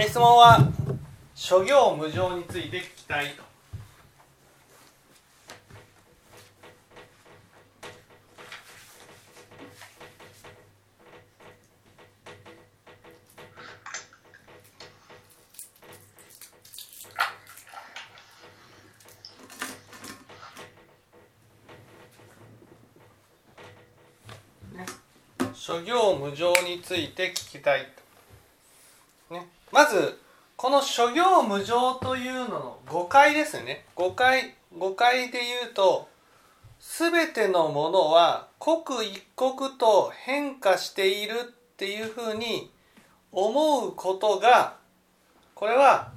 質問は諸行無常について聞きたいと。諸行無常について聞きたいと、ね、まずこの諸行無常というのの誤解ですね。誤解で言うと、すべてのものは刻一刻と変化しているっていうふうに思うことが、これは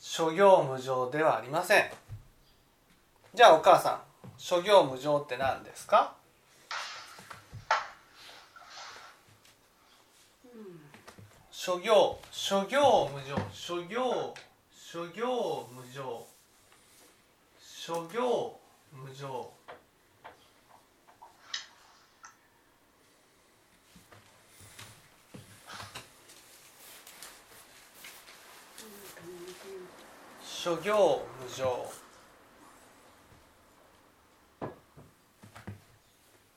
諸行無常ではありません。じゃあお母さん、諸行無常って何ですか？諸行無常。諸行無常。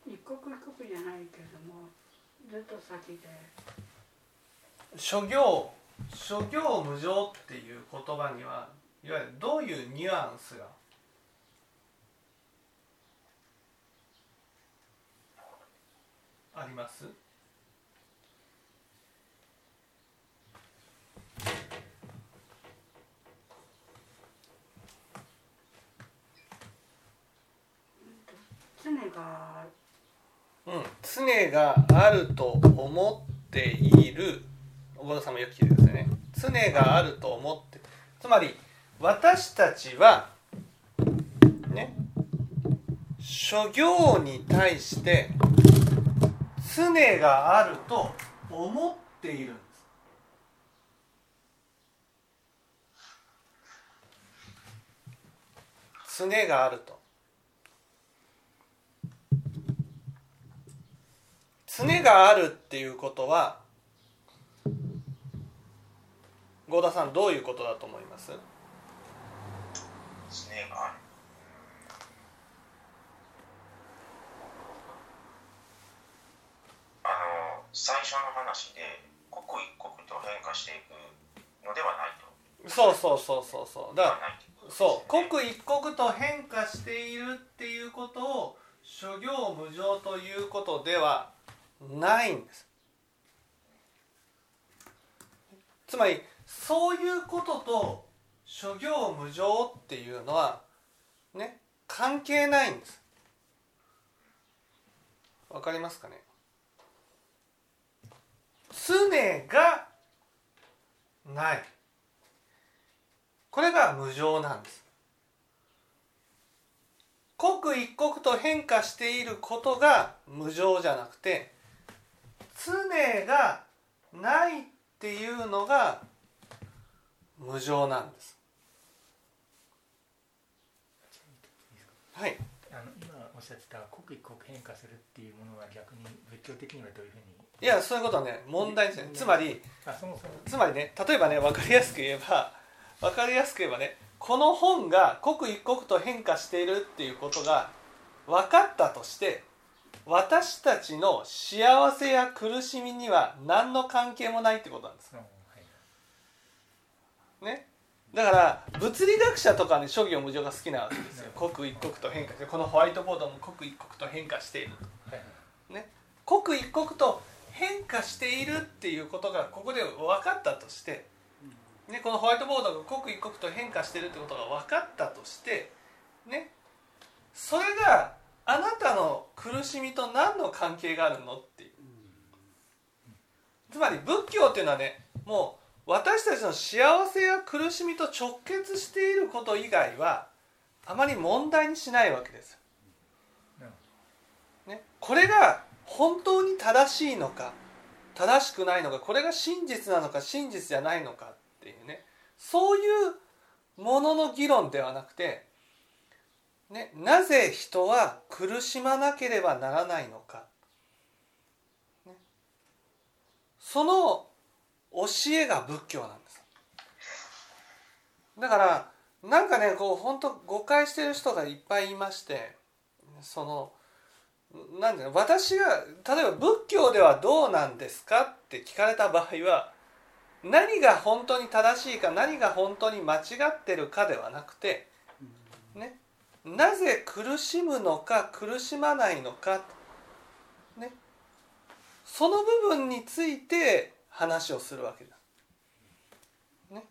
一刻一刻じゃないけども、ずっと先で。諸行無常っていう言葉には、いわゆるどういうニュアンスが？あります？常があると思っている。お坊さんもよく聞いてくださいね。常があると思って、つまり私たちはね、諸行に対して常があると思っているんです。常があると。常があるっていうことは、郷田さん、どういうことだと思います？最初の話で刻一刻と変化していくのではないと。そうだから、そう、刻一刻と変化しているっていうことを諸行無常ということではないんです。つまりそういうことと諸行無常っていうのはね、関係ないんです。わかりますかね？常がない、これが無常なんです。刻一刻と変化していることが無常じゃなくて、常がないっていうのが無常なんです。はい。今おっしゃってた刻一刻変化するっていうものは、逆に仏教的にはどういうふうに？いや、そういうことはね、問題ですね。つまりね、例えばね、分かりやすく言えばね、この本が刻一刻と変化しているっていうことが分かったとして、私たちの幸せや苦しみには何の関係もないってことなんですよね。だから物理学者とかね、諸行無常が好きなわけですよ。刻一刻と変化して、このホワイトボードも刻一刻と変化していると、ね、刻一刻と変化しているっていうことがここで分かったとして、ね、このホワイトボードが刻一刻と変化しているってことが分かったとして、ね、それがあなたの苦しみと何の関係があるのっていう。つまり仏教っていうのはね、もう私たちの幸せや苦しみと直結していること以外はあまり問題にしないわけです、ね、これが本当に正しいのか正しくないのか、これが真実なのか真実じゃないのかっていうね、そういうものの議論ではなくて、ね、なぜ人は苦しまなければならないのか、ね、その教えが仏教なんです。だからなんかねこう本当誤解してる人がいっぱいいまして、そのなんで私が例えば仏教ではどうなんですかって聞かれた場合は、何が本当に正しいか何が本当に間違ってるかではなくて、ね、なぜ苦しむのか苦しまないのか、ね、その部分について話をするわけだ、ね、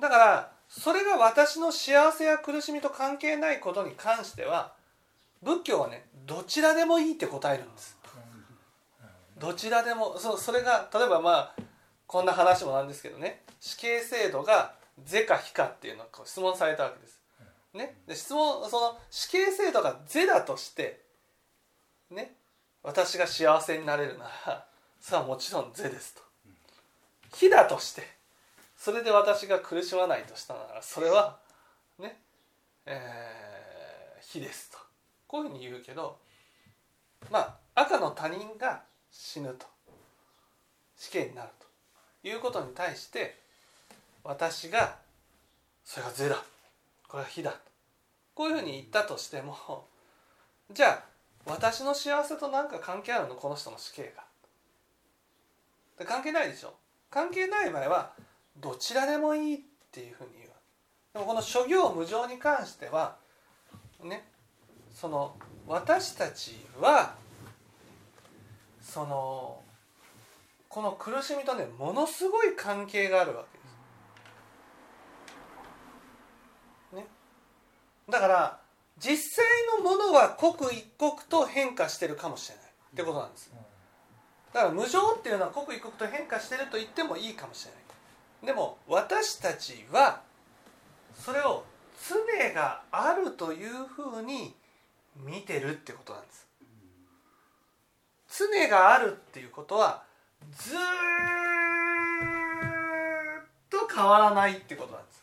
だからそれが私の幸せや苦しみと関係ないことに関しては仏教はねどちらでもいいって答えるんです。どちらでも それが例えばまあこんな話もなんですけどね、死刑制度が是か非かっていうのを質問されたわけです、ね、で質問その死刑制度が是だとして、ね、私が幸せになれるならそれはもちろん是ですと、非だとしてそれで私が苦しまないとしたならそれはね、非ですとこういうふうに言うけど、まあ赤の他人が死ぬと死刑になるということに対して私がそれが是だこれは非だとこういうふうに言ったとしても、じゃあ私の幸せと何か関係あるのこの人の死刑が、関係ないでしょ。関係ない場合はどちらでもいいっていうふうに言う。でもこの諸行無常に関してはね、その私たちはそのこの苦しみとねものすごい関係があるわけです、ね、だから実際のものは刻一刻と変化してるかもしれないってことなんです。だから無常っていうのは刻一刻と変化してると言ってもいいかもしれない。でも私たちはそれを常があるというふうに見てるってことなんです。常があるっていうことはずっと変わらないってことなんです。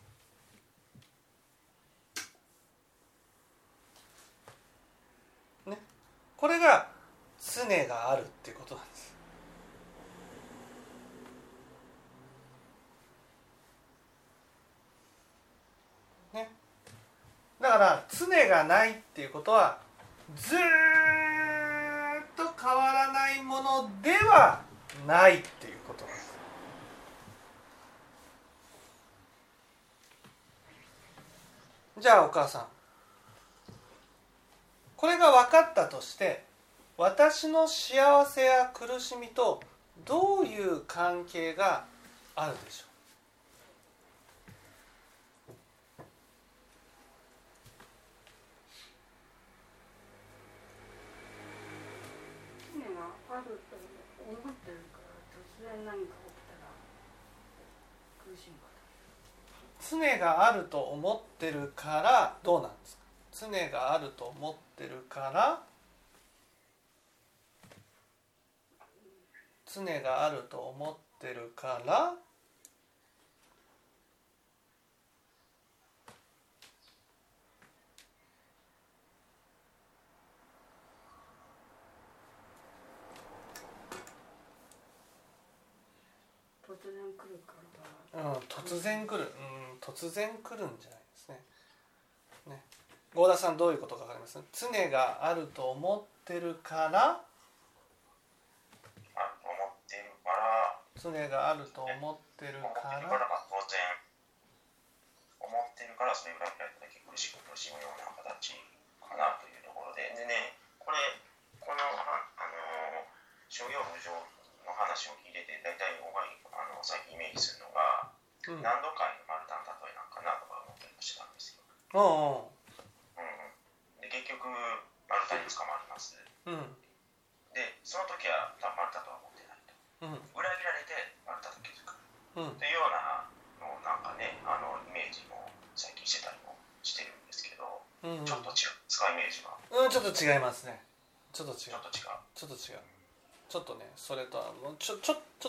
ね、これが常があるっていうことなんです。だから常がないっていうことはずっと変わらないものではないっていうことです。じゃあお母さん、これが分かったとして私の幸せや苦しみとどういう関係があるでしょう。あると思ってるから突然何か起きたら苦しむこと。常があると思ってるからどうなんですか。常があると思ってるから常があると思ってるから突然来るから、うん、突然来る、うん、突然来るんじゃないですね。ね、合田さんどういうことか分かります？常があると思ってるから、常があると思ってるから、当然思ってるからそれぐらいだけ苦しむような形かなというところで、でね、この諸行無常の話を聞いてて、だいたい僕が最近イメージするのが、うん、何度かに丸太の例えなんかなとか思ったりもしてたんですよ。おうおう、うん、で結局丸太に捕まります、うん、でその時は多分丸太とは思ってないと、うん、裏切られて丸太と気づく、うん、というようなのをなんかねイメージも最近してたりもしてるんですけど、うんうん、ちょっと違う使うイメージが、うん、ちょっと違いますね。ちょっと違うちょっとね、それとはもうちょっと違うけ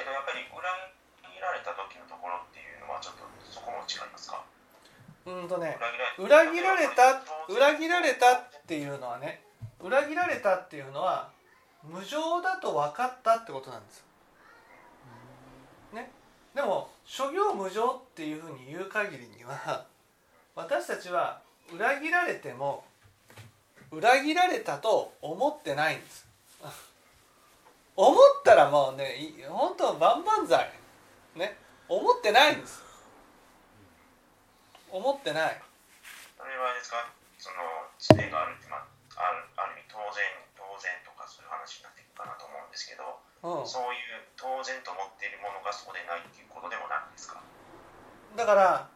ど、やっぱり裏切られた時のところっていうのはちょっとそこも違いますか。ね、裏切られたっていうのはね、裏切られたっていうのは無常だと分かったってことなんですよ。ね、でも諸行無常っていうふうに言う限りには、私たちは裏切られても裏切られたと思ってないんです。思ったらもうね、本当万々歳ね、思ってないんです。思ってない。それはですか、その知性があるって、まあ、ある意味当然とかそういう話になっていくかなと思うんですけど、うん、そういう当然と思っているものがそうでないっていうことでもないんですか。だから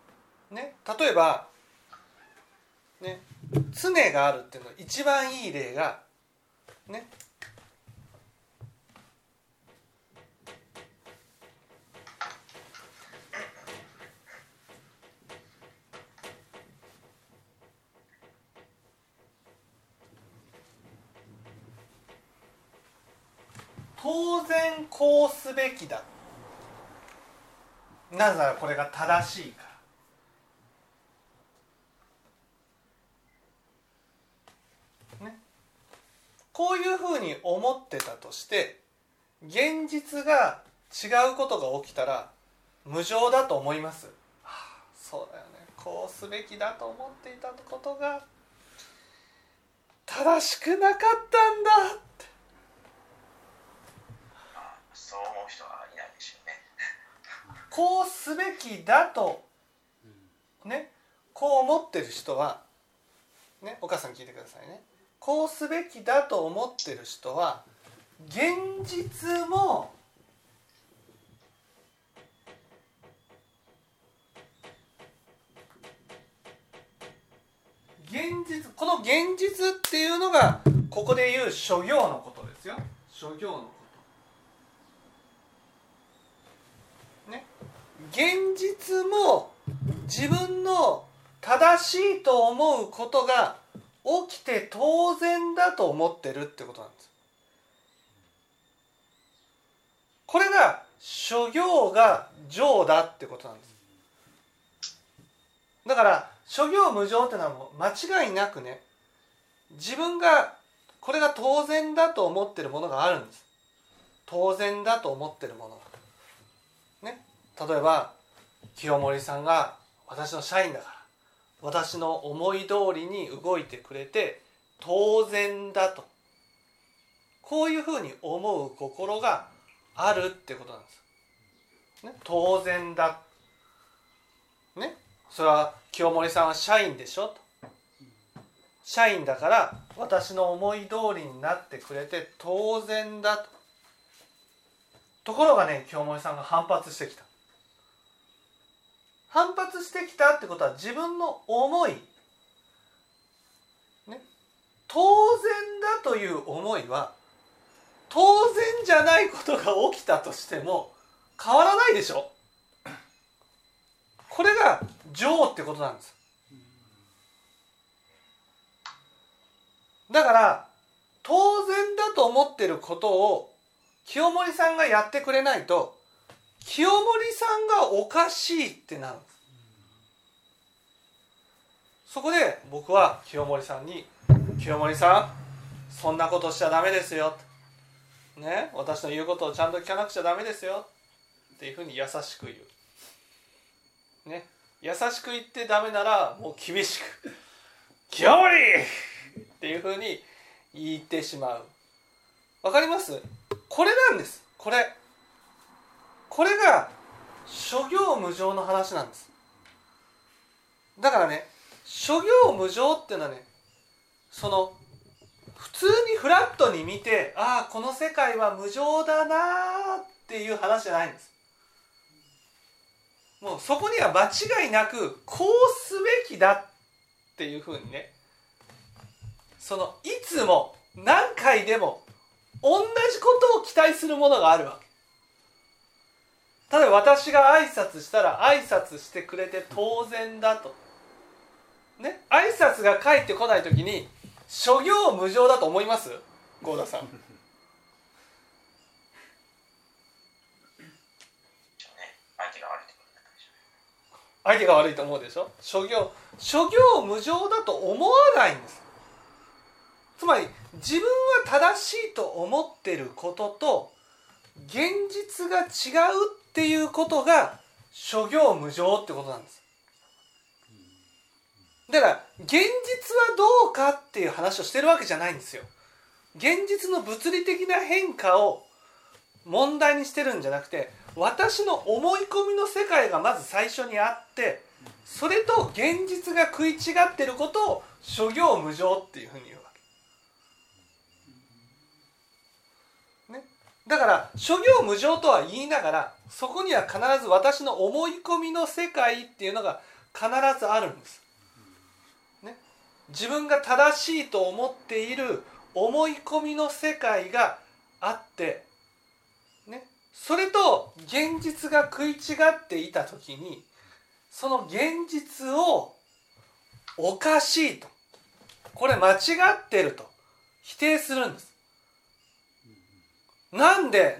ね、例えばね、常があるっていうの一番いい例がね、当然こうすべきだ。なぜならこれが正しいから。こういうふうに思ってたとして、現実が違うことが起きたら無常だと思います。はあ、そうだよね。こうすべきだと思っていたことが正しくなかったんだって。そう思う人はいないでしょうね。こうすべきだとね、こう思ってる人はね、お母さん聞いてくださいね。こうすべきだと思ってる人は現実もこの現実っていうのがここで言う諸行のことですよ。諸行のことね、現実も自分の正しいと思うことが起きて当然だと思ってるってことなんです。これが諸行が常だってことなんです。だから諸行無常ってのはもう間違いなくね、自分がこれが当然だと思ってるものがあるんです。当然だと思ってるものがね、例えば清盛さんが私の社員だから私の思い通りに動いてくれて当然だと、こういうふうに思う心があるってことなんです、ね、当然だ、ね、それは清盛さんは社員でしょと、社員だから私の思い通りになってくれて当然だと。ところがね、清盛さんが反発してきた。反発してきたってことは自分の思い、ね、当然だという思いは当然じゃないことが起きたとしても変わらないでしょ。これが常ってことなんです。だから当然だと思ってることを清盛さんがやってくれないと清盛さんがおかしいってなるんです。そこで僕は清盛さんに、清盛さんそんなことしちゃダメですよ、ね、私の言うことをちゃんと聞かなくちゃダメですよっていうふうに優しく言う、ね、優しく言ってダメならもう厳しく清盛っていうふうに言ってしまう。わかります？これなんです。これが諸行無常の話なんです。だからね、諸行無常っていうのはね、その普通にフラットに見て、ああこの世界は無常だなっていう話じゃないんです。もうそこには間違いなくこうすべきだっていうふうにね、そのいつも何回でも同じことを期待するものがあるわけ。例えば私が挨拶したら挨拶してくれて当然だと、ね、挨拶が返ってこないときに諸行無常だと思います？郷田さん。相手が悪いと思うでしょ。諸行無常だと思わないんです。つまり自分は正しいと思ってることと現実が違うっていうことが諸行無常ってことなんです。だから現実はどうかっていう話をしてるわけじゃないんですよ。現実の物理的な変化を問題にしてるんじゃなくて、私の思い込みの世界がまず最初にあって、それと現実が食い違ってることを諸行無常っていうふうに言うわけ、ね、だから諸行無常とは言いながら、そこには必ず私の思い込みの世界っていうのが必ずあるんです、ね、自分が正しいと思っている思い込みの世界があって、ね、それと現実が食い違っていた時に、その現実をおかしいと、これ間違ってると否定するんです。なんで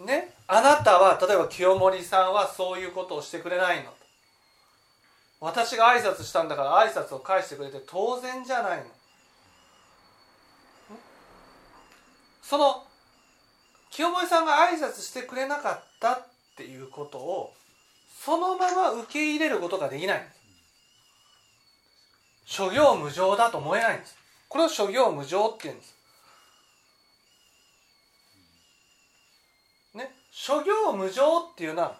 ね、あなたは、例えば清盛さんはそういうことをしてくれないのと、私が挨拶したんだから挨拶を返してくれて当然じゃないの。その清盛さんが挨拶してくれなかったっていうことをそのまま受け入れることができないんです。諸行無常だと思えないんです。これを諸行無常って言うんです、ね、諸行無常っていうのは、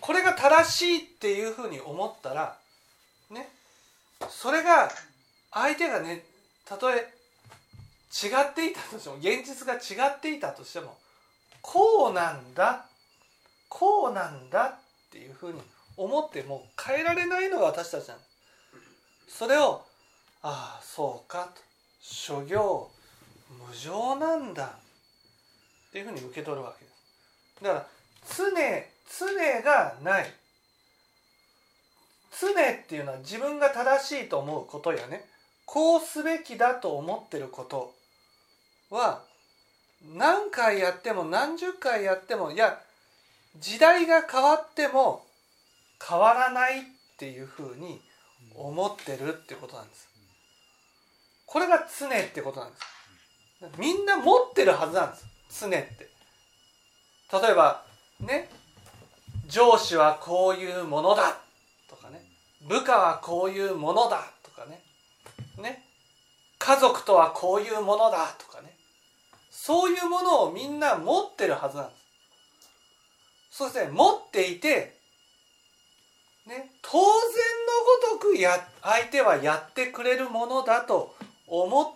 これが正しいっていうふうに思ったら、ね、それが相手がね、たとえ違っていたとしても、現実が違っていたとしても、こうなんだっていうふうに思っても変えられないのが私たちなんです。それを、ああそうかと、諸行無常なんだっていうふうに受け取るわけです。だから常がない、常っていうのは自分が正しいと思うことやね、こうすべきだと思ってることは、何回やっても何十回やっても、いや時代が変わっても変わらないっていうふうに思ってるってことなんです。これが常ってことなんです。みんな持ってるはずなんです、常って。例えばね、上司はこういうものだとかね、部下はこういうものだとかね、家族とはこういうものだとかね、そういうものをみんな持ってるはずなんです。そして持っていて、ね、当然のごとく相手はやってくれるものだと思っ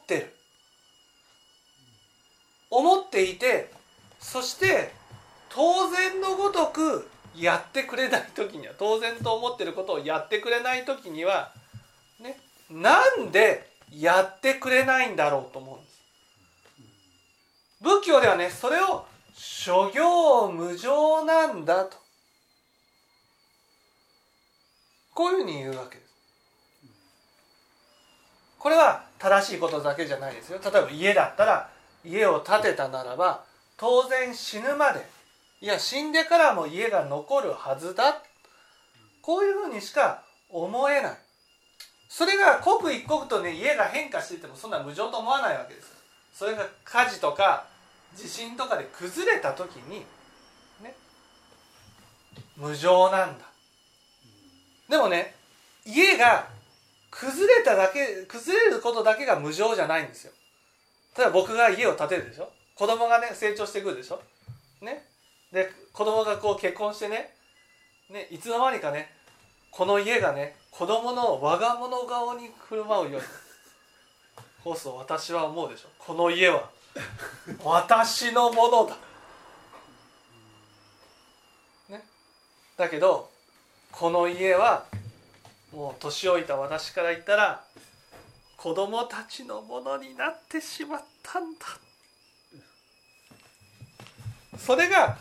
ていて、そして当然のごとくやってくれない時には、当然と思っていることをやってくれない時には、ね、なんでやってくれないんだろうと思うんです。仏教ではね、それを諸行無常なんだと、こういうふうに言うわけです。これは正しいことだけじゃないですよ。例えば家だったら、家を建てたならば当然死ぬまで、いや死んでからも家が残るはずだ、こういうふうにしか思えない。それが刻一刻とね、家が変化していてもそんな無常と思わないわけです。それが火事とか地震とかで崩れた時にね、無常なんだ。でもね、家が崩れることだけが無常じゃないんですよ。例えば僕が家を建てるでしょ。子供がね、成長してくるでしょ。ね。で、子供がこう結婚してね、いつの間にかね、この家がね、子供の我が物顔に振る舞うように。こうそう私は思うでしょ。この家は私のものだ。ね。だけど、この家はもう年老いた私から言ったら子供たちのものになってしまったんだ。それが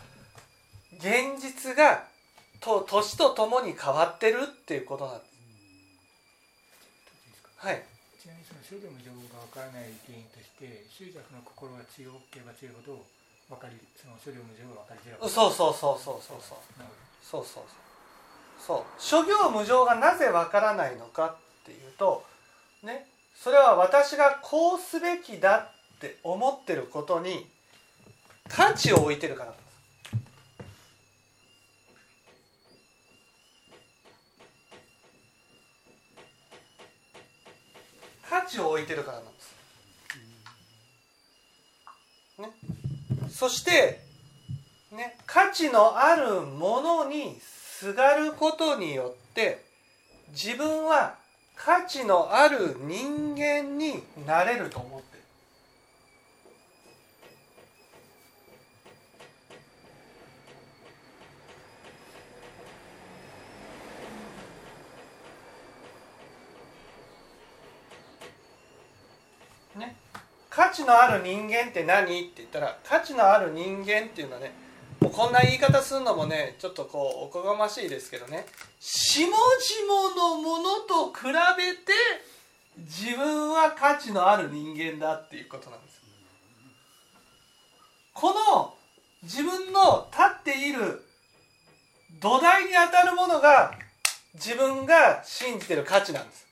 現実が年とともに変わってるっていうことなんです。はい。ちなみにその諸行無常が分からない原因として、執着の心が強ければ強いほどその諸行無常が分かりづらい。そう、諸行無常がなぜわからないのかっていうと、ね、それは私がこうすべきだって思ってることに探知を置いてるから。探知を置いてるからなんです、ね、そして、ね、価値のあるものにすがることによって自分は価値のある人間になれると思ってる。価値のある人間って何って言ったら、価値のある人間っていうのはね、もうこんな言い方するのもねちょっとこうおこがましいですけどね、下々のものと比べて自分は価値のある人間だっていうことなんです。この自分の立っている土台に当たるものが自分が信じてる価値なんです。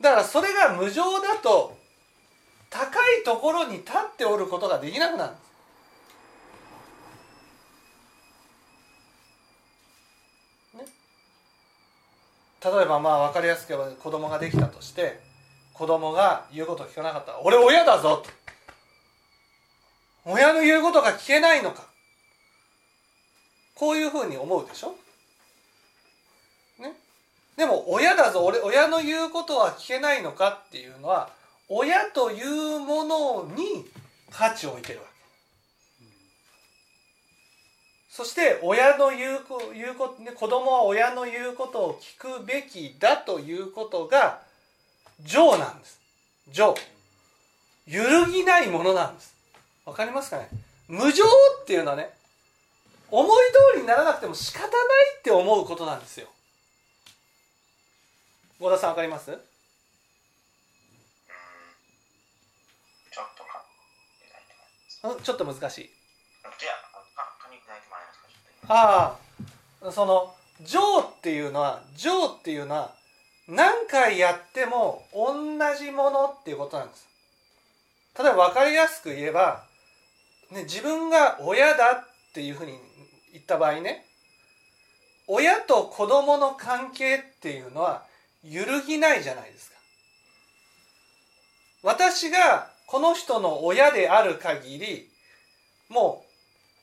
だからそれが無常だと高いところに立っておることができなくなるんです。ね、例えばまあ分かりやすく言えば子供ができたとして、子供が言うことを聞かなかったら「俺親だぞ」と。親の言うことが聞けないのか、こういうふうに思うでしょ。ね、でも「親だぞ、俺親の言うことは聞けないのか」っていうのは、親というものに価値を置いてるわけ。そして親の言うこと、ね、子供は親の言うことを聞くべきだということが情なんです。情。揺るぎないものなんです。わかりますかね。無情っていうのはね、思い通りにならなくても仕方ないって思うことなんですよ。郷田さんわかります？ちょっと難しい。ああ、その情っていうのは、情っていうのは何回やっても同じものっていうことなんです。例えば分かりやすく言えば、ね、自分が親だっていうふうに言った場合ね、親と子供の関係っていうのは揺るぎないじゃないですか。私がこの人の親である限り、も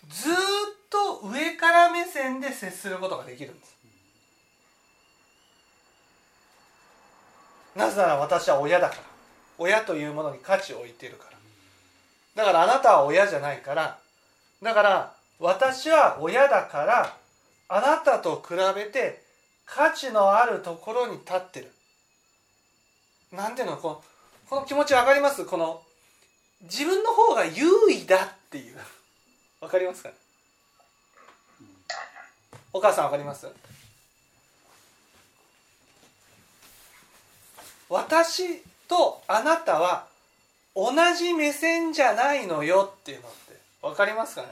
うずっと上から目線で接することができるんです。なぜなら私は親だから。親というものに価値を置いているから。だからあなたは親じゃないから。だから私は親だから、あなたと比べて価値のあるところに立ってる。なんていうの、この気持ちわかります？この自分の方が優位だっていう、わかりますかね。お母さんわかります？私とあなたは同じ目線じゃないのよっていうのってわかりますかね。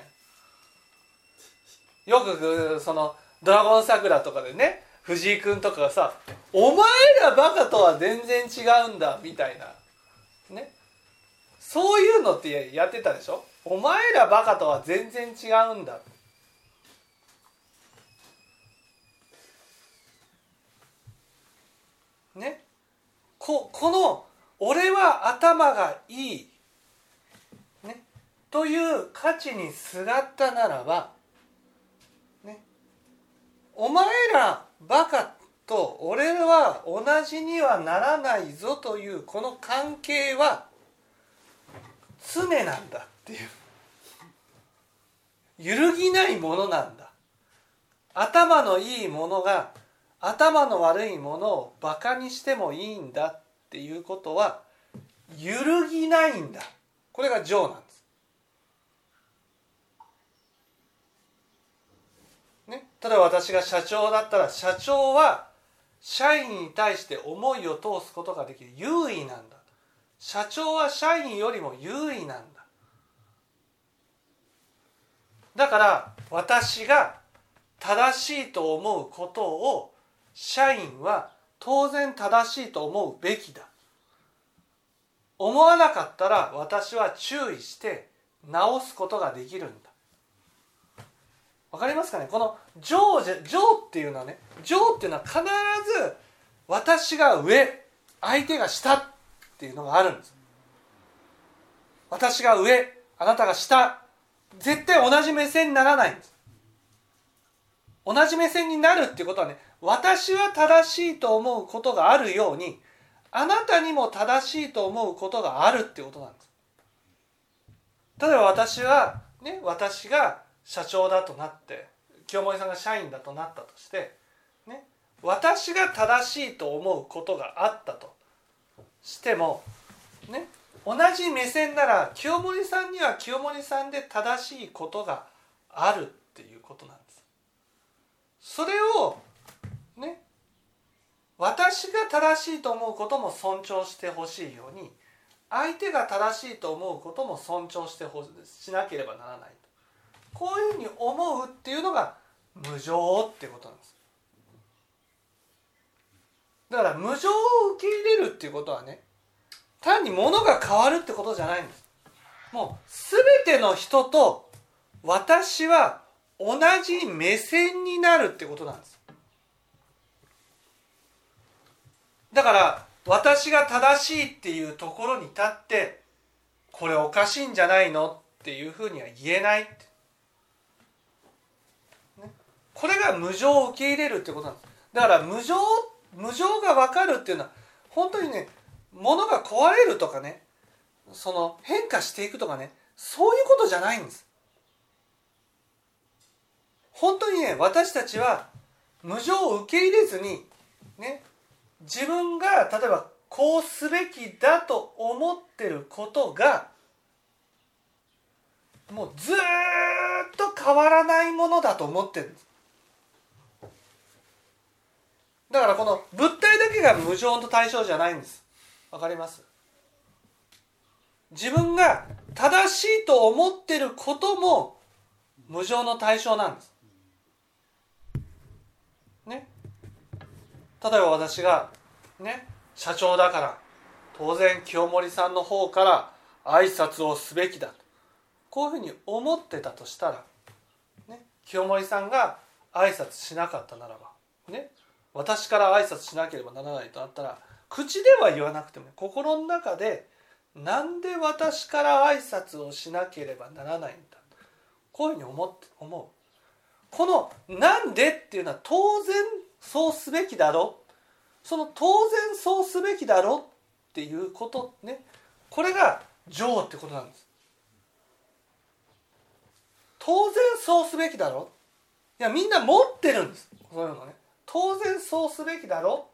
よくそのドラゴン桜とかでね、藤井君とかがさ、お前らバカとは全然違うんだみたいなね、そういうのってやってたでしょ。お前らバカとは全然違うんだ。ね。この俺は頭がいい、ね、という価値にすがったならば、ね、お前らバカと俺は同じにはならないぞというこの関係は常なんだっていう、揺るぎないものなんだ。頭のいいものが頭の悪いものをバカにしてもいいんだっていうことは揺るぎないんだ。これが情なんです、ね、例えば私が社長だったら、社長は社員に対して思いを通すことができる優位なんだ。社長は社員よりも優位なんだ。だから私が正しいと思うことを社員は当然正しいと思うべきだ。思わなかったら私は注意して直すことができるんだ。わかりますかね。この情っていうのはね、情っていうのは必ず私が上、相手が下っていうのがあるんです。私が上、あなたが下、絶対同じ目線にならないんです。同じ目線になるっていうことはね、私は正しいと思うことがあるように、あなたにも正しいと思うことがあるっていうことなんです。例えば私が社長だとなって、清盛さんが社員だとなったとして、ね、私が正しいと思うことがあったとしても、ね、同じ目線なら清盛さんには清盛さんで正しいことがあるっていうことなんです。それをね、私が正しいと思うことも尊重してほしいように、相手が正しいと思うことも尊重してしなければならないと、こういうふうに思うっていうのが無常っていうことなんです。だから無常を受け入れるっていうことはね、単に物が変わるってことじゃないんです。もう全ての人と私は同じ目線になるってことなんです。だから私が正しいっていうところに立って、これおかしいんじゃないのっていうふうには言えないって、ね、これが無常を受け入れるってことなんです。だから無常が分かるっていうのは、本当にね、物が壊れるとかね、その変化していくとかね、そういうことじゃないんです。本当にね、私たちは無常を受け入れずにね、自分が例えばこうすべきだと思ってることがもうずっと変わらないものだと思ってるんです。だからこの物体だけが無常の対象じゃないんです。わかります？自分が正しいと思ってることも無常の対象なんですね。例えば私がね、社長だから当然清盛さんの方から挨拶をすべきだと、こういうふうに思ってたとしたら、ね、清盛さんが挨拶しなかったならば、ね、私から挨拶しなければならないとなったら、口では言わなくても、ね、心の中でなんで私から挨拶をしなければならないんだ、こういうふうに思う。このなんでっていうのは当然そうすべきだろ、その当然そうすべきだろっていうことね、これが情ってことなんです。当然そうすべきだろ、いやみんな持ってるんです、そういうのね。当然そうすべきだろ、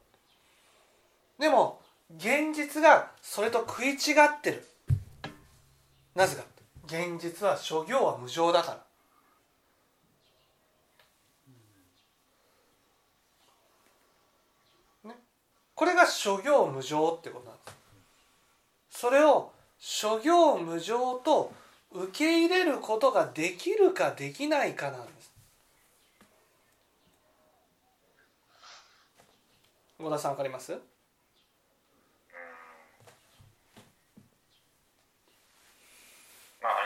でも現実がそれと食い違ってる。なぜか、現実は諸行は無常だから。これが諸行無常ってことなんです。それを諸行無常と受け入れることができるかできないかなんです。小田さん、わかります？あ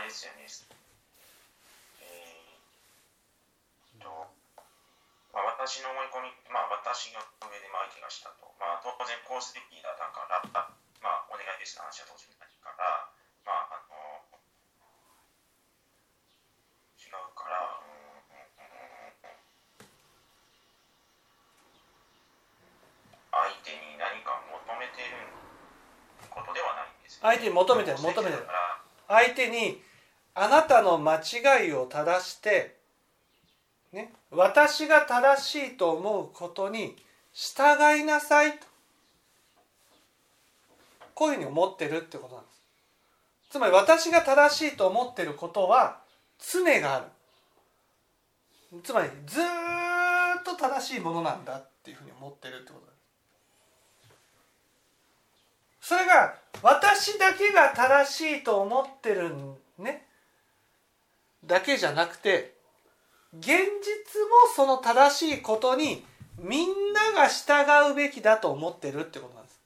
れですよね、私の思い込み、私が上で相手がしたと、当然こうすべきだから、お願いですの話は当然ないから、違うから、相手に何か求めてることではないんです、ね、相手に求めてる相手にあなたの間違いを正してね、私が正しいと思うことに従いなさいと、こういうふうに思ってるってことなんです。つまり私が正しいと思ってることは常がある、つまりずっと正しいものなんだっていうふうに思ってるってことなんです。それが私だけが正しいと思ってるねだけじゃなくて、現実もその正しいことにみんなが従うべきだと思ってるってことなんです。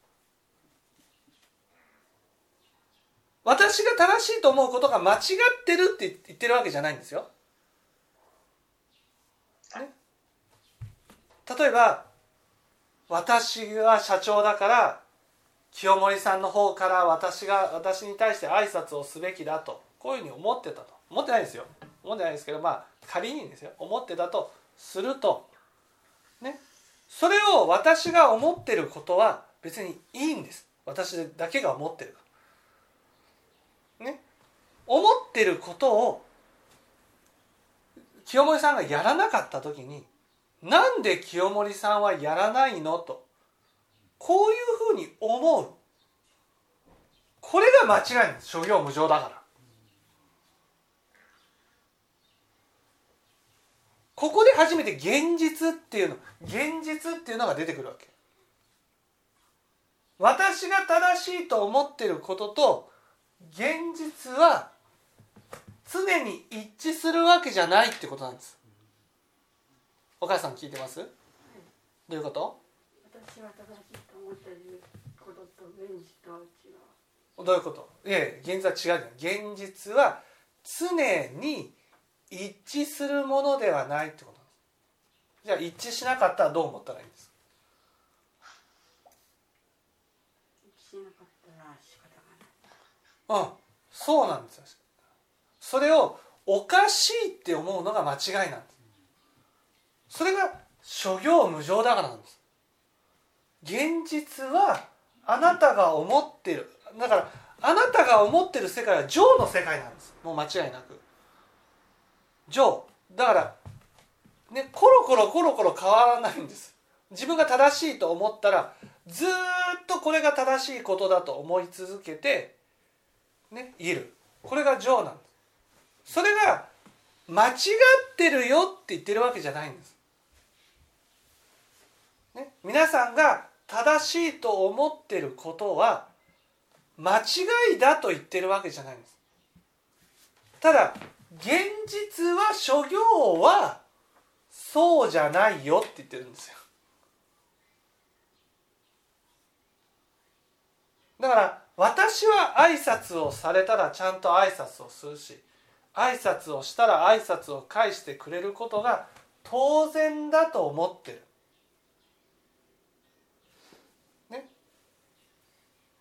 私が正しいと思うことが間違ってるって言ってるわけじゃないんですよ、ね、例えば私は社長だから清盛さんの方から私に対して挨拶をすべきだとこういうふうに思ってたと思ってないですよ思ってないですけど、まあ仮にですよ思ってたとするとね、それを私が思ってることは別にいいんです。私だけが思ってるね、思ってることを清盛さんがやらなかった時になんで清盛さんはやらないのとこういうふうに思う、これが間違いなんです。諸行無常だから。ここで初めて現実っていうのが出てくるわけ。私が正しいと思ってることと現実は常に一致するわけじゃないってことなんです。お母さん聞いてます、はい、どういうこと？私は正しいと思ってることと現実は違う。どういうこと？いやいや現実は違うじゃん。現実は常に一致するものではないってことなんです。じゃあ一致しなかったらどう思ったらいいんです？一致しなかったら仕方がない。うん、そうなんですよ。それをおかしいって思うのが間違いなんです。それが諸行無常だからなんです。現実はあなたが思ってる、だからあなたが思ってる世界は常の世界なんです。もう間違いなく常だからね、コロコロ変わらないんです。自分が正しいと思ったらずっとこれが正しいことだと思い続けてね、いる。これが常なんです。それが間違ってるよって言ってるわけじゃないんです、ね、皆さんが正しいと思ってることは間違いだと言ってるわけじゃないんです。ただ現実は諸行はそうじゃないよって言ってるんですよ。だから私は挨拶をされたらちゃんと挨拶をするし、挨拶をしたら挨拶を返してくれることが当然だと思ってる、ね、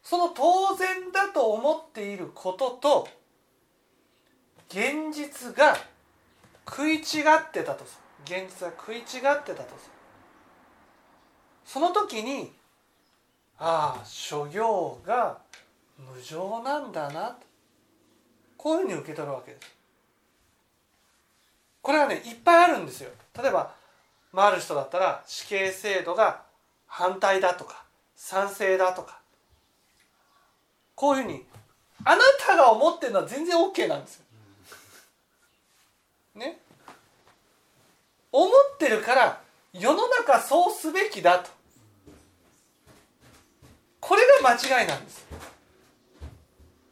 その当然だと思っていることと現実が食い違ってたとする。現実が食い違ってたとする。その時にああ諸行が無常なんだなとこういうふうに受け取るわけです。これはねいっぱいあるんですよ。例えば、ある人だったら死刑制度が反対だとか賛成だとかこういうふうにあなたが思ってるのは全然 OK なんですよ、ね、思ってるから世の中そうすべきだとこれが間違いなんです。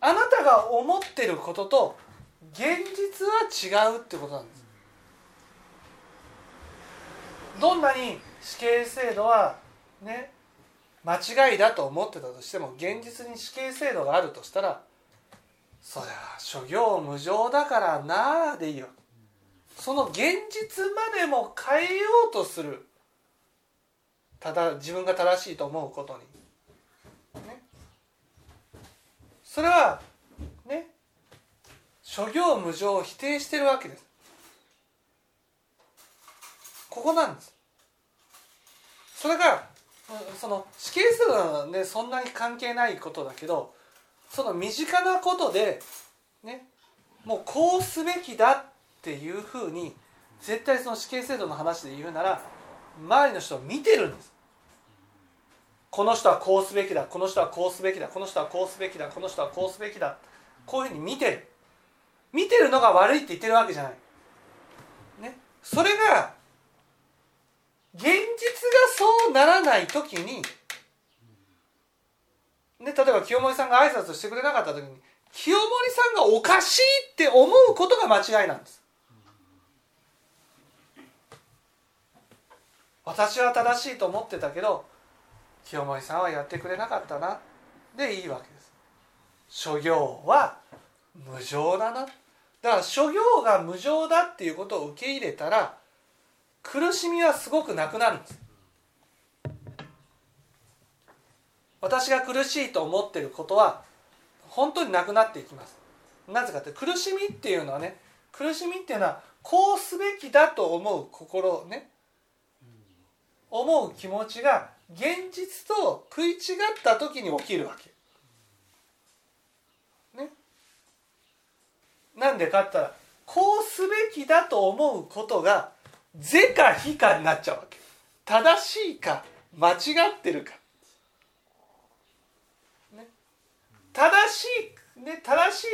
あなたが思ってることと現実は違うってことなんです。どんなに死刑制度はね間違いだと思ってたとしても現実に死刑制度があるとしたらそりゃ諸行無常だからなでいいよ。その現実までも変えようとする、ただ自分が正しいと思うことにそれはね諸行無常を否定してるわけです。ここなんです。それがその死刑制度はねそんなに関係ないことだけどその身近なことでねもうこうすべきだっていうふうに絶対その死刑制度の話で言うなら周りの人を見てるんです。この人はこうすべきだ、この人はこうすべきだ、この人はこうすべきだ、この人はこうすべきだ、こういうふうに見てるのが悪いって言ってるわけじゃない、ね、それが現実がそうならないときに、ね、例えば清盛さんが挨拶してくれなかったときに清盛さんがおかしいって思うことが間違いなんです。私は正しいと思ってたけど清盛さんはやってくれなかったなでいいわけです。諸行は無常だな。だから諸行が無常だっていうことを受け入れたら苦しみはすごくなくなるんです。私が苦しいと思っていることは本当になくなっていきます。なぜかって苦しみっていうのはね、苦しみっていうのはこうすべきだと思う心ね、思う気持ちが現実と食い違った時に起きるわけ、ね、なんでかって言ったらこうすべきだと思うことが是か非かになっちゃうわけ。正しいか間違ってるか、ね、正し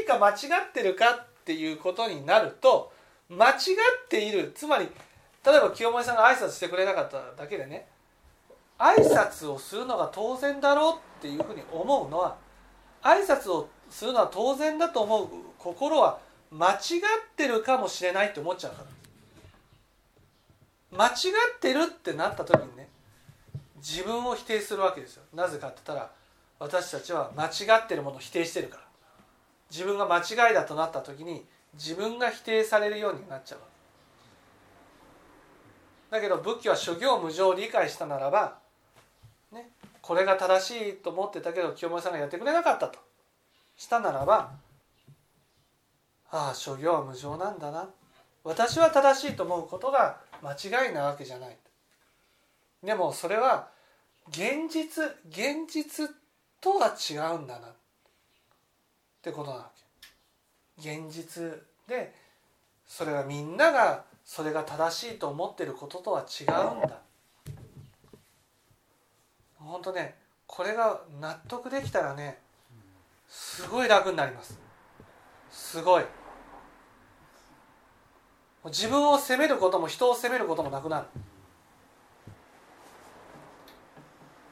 いか間違ってるかっていうことになると間違っている、つまり例えば清盛さんが挨拶してくれなかっただけでね、挨拶をするのが当然だろうっていうふうに思うのは、挨拶をするのは当然だと思う心は間違ってるかもしれないって思っちゃうから、間違ってるってなった時にね自分を否定するわけですよ。なぜかって言ったら私たちは間違ってるものを否定してるから、自分が間違いだとなった時に自分が否定されるようになっちゃう。だけど仏教は諸行無常を理解したならば、ね、これが正しいと思ってたけど清盛さんがやってくれなかったとしたならば、ああ諸行は無常なんだな、私は正しいと思うことが間違いなわけじゃない。でもそれは現実とは違うんだなってことなわけ。現実でそれはみんながそれが正しいと思っていることとは違うんだ。本当ね、これが納得できたらね、すごい楽になります。すごい。自分を責めることも人を責めることもなくなる。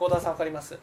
郷田さん分かります？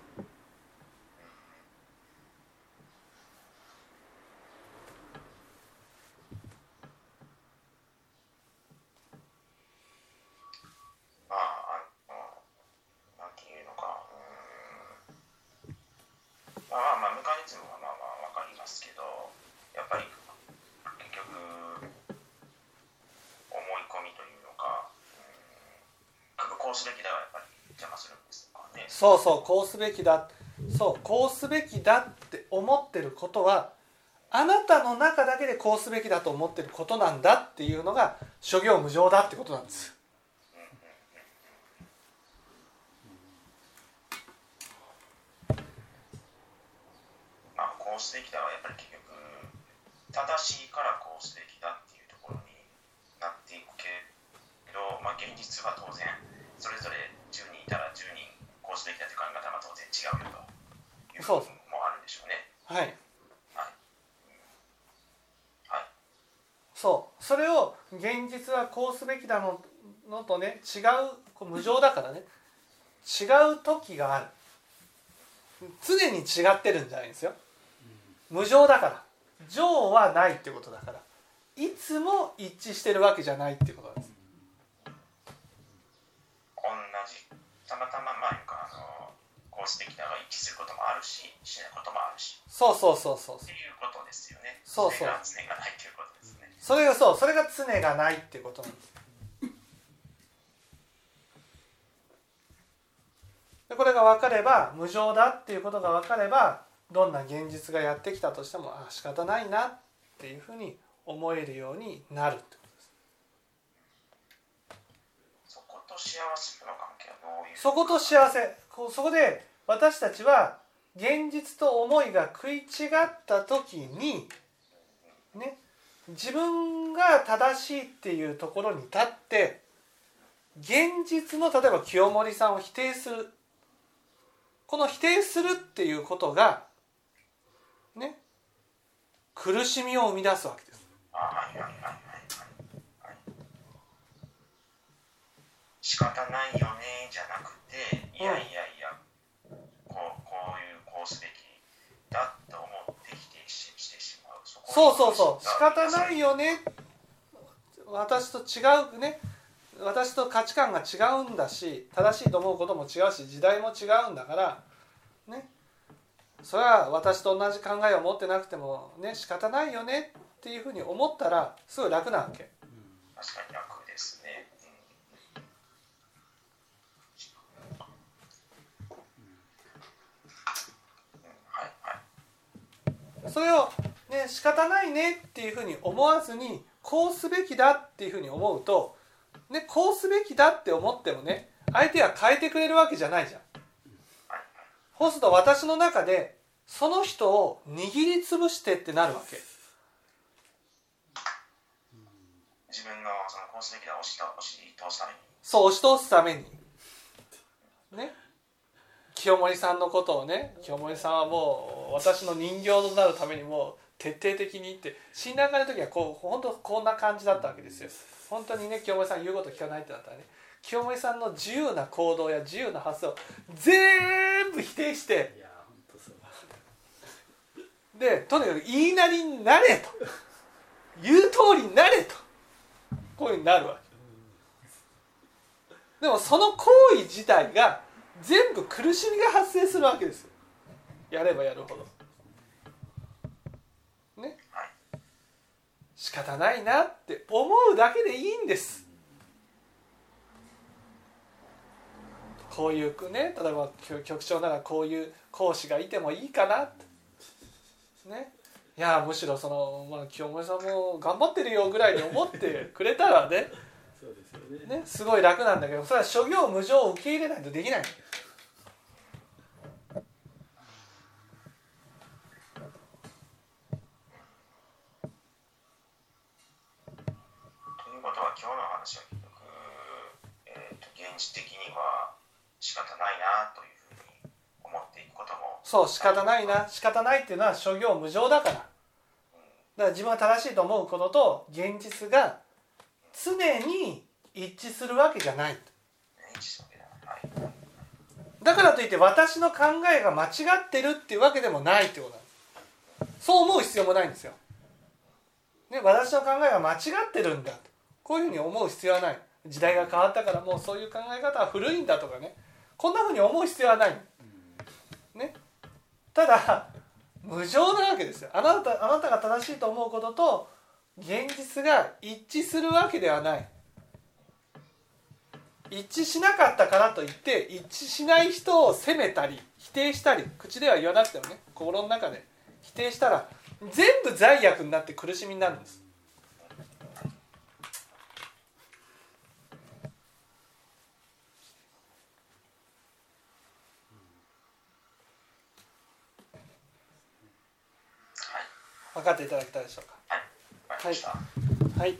そうそう、こうすべきだ、そうこうすべきだって思ってることはあなたの中だけでこうすべきだと思ってることなんだっていうのが諸行無常だってことなんです。まあこうすべきだはやっぱり結局正しいからこうすべきだっていうところになっていくけど、まあ、現実は当然それぞれ10人いたら10人こうすべきだという考え方は当然違うよということもあるんでしょうね。はいはい、はい、そうそれを現実はこうすべきだのとね違う、無常だからね違う時がある。常に違ってるんじゃないんですよ。無常だから常はないってことだから、いつも一致してるわけじゃないってことなんです。同じたまたま前からこうしてきたが一致することもあるししないこともあるし、そうそうそうそうっていうことですよね。そうそう、常がないということですね。それがそう、それが常がないっていうことなんです。でこれが分かれば、無常だっていうことが分かれば、どんな現実がやってきたとしてもあ仕方ないなっていうふうに思えるようになるってことです。そこと幸せの関係はどういう、そこと幸せ、そこで私たちは現実と思いが食い違った時に、ね、自分が正しいっていうところに立って現実の例えば清盛さんを否定する、この否定するっていうことがね苦しみを生み出すわけです。仕方ないよねじゃなくて、いやいやいや、こういうこうすべきだと思って否定してしまう。そうそう仕方ないよね、私と違うね、私と価値観が違うんだし、正しいと思うことも違うし、時代も違うんだからね、それは私と同じ考えを持ってなくてもね仕方ないよねっていうふうに思ったらすごい楽なわけ。確かに楽ですね。それをね仕方ないねっていうふうに思わずにこうすべきだっていうふうに思うと、ね、こうすべきだって思ってもね相手が変えてくれるわけじゃないじゃん。そうすると私の中でその人を握りつぶしてってなるわけ。自分がそのこうすべきだ押し通すために、そう押し通すためにね清盛さんのことをね、清盛さんはもう私の人形となるためにもう徹底的にって診断会の時はこう本当こんな感じだったわけですよ。本当にね清盛さん言うこと聞かないってなったらね、清盛さんの自由な行動や自由な発想を全部否定して、いや本当そうでとにかく言いなりになれと言う通りになれとこういう風になるわけ。でもその行為自体が全部苦しみが発生するわけですよ。やればやるほどね、仕方ないなって思うだけでいいんです。こういうね例えば局長ならこういう講師がいてもいいかなってね、いやむしろその、まあ、清盛さんも頑張ってるよぐらいに思ってくれたらねね、すごい楽なんだけど、それは諸行無常を受け入れないとできない。ということは今日の話は結局、原始的には仕方ないなというふうに思っていくことも、そう仕方ないな、仕方ないっていうのは諸行無常だから、だから自分が正しいと思うことと現実が常に一致するわけじゃない。だからといって私の考えが間違ってるっていうわけでもないってことなんです。そう思う必要もないんですよ、ね、私の考えが間違ってるんだとこういうふうに思う必要はない。時代が変わったからもうそういう考え方は古いんだとかね、こんなふうに思う必要はない、ね、ただ無常なわけですよ。あなたが正しいと思うことと現実が一致するわけではない。一致しなかったからといって一致しない人を責めたり否定したり、口では言わなくてもね心の中で否定したら全部罪悪になって苦しみになるんです。分かっていただけたでしょうか。はいはい。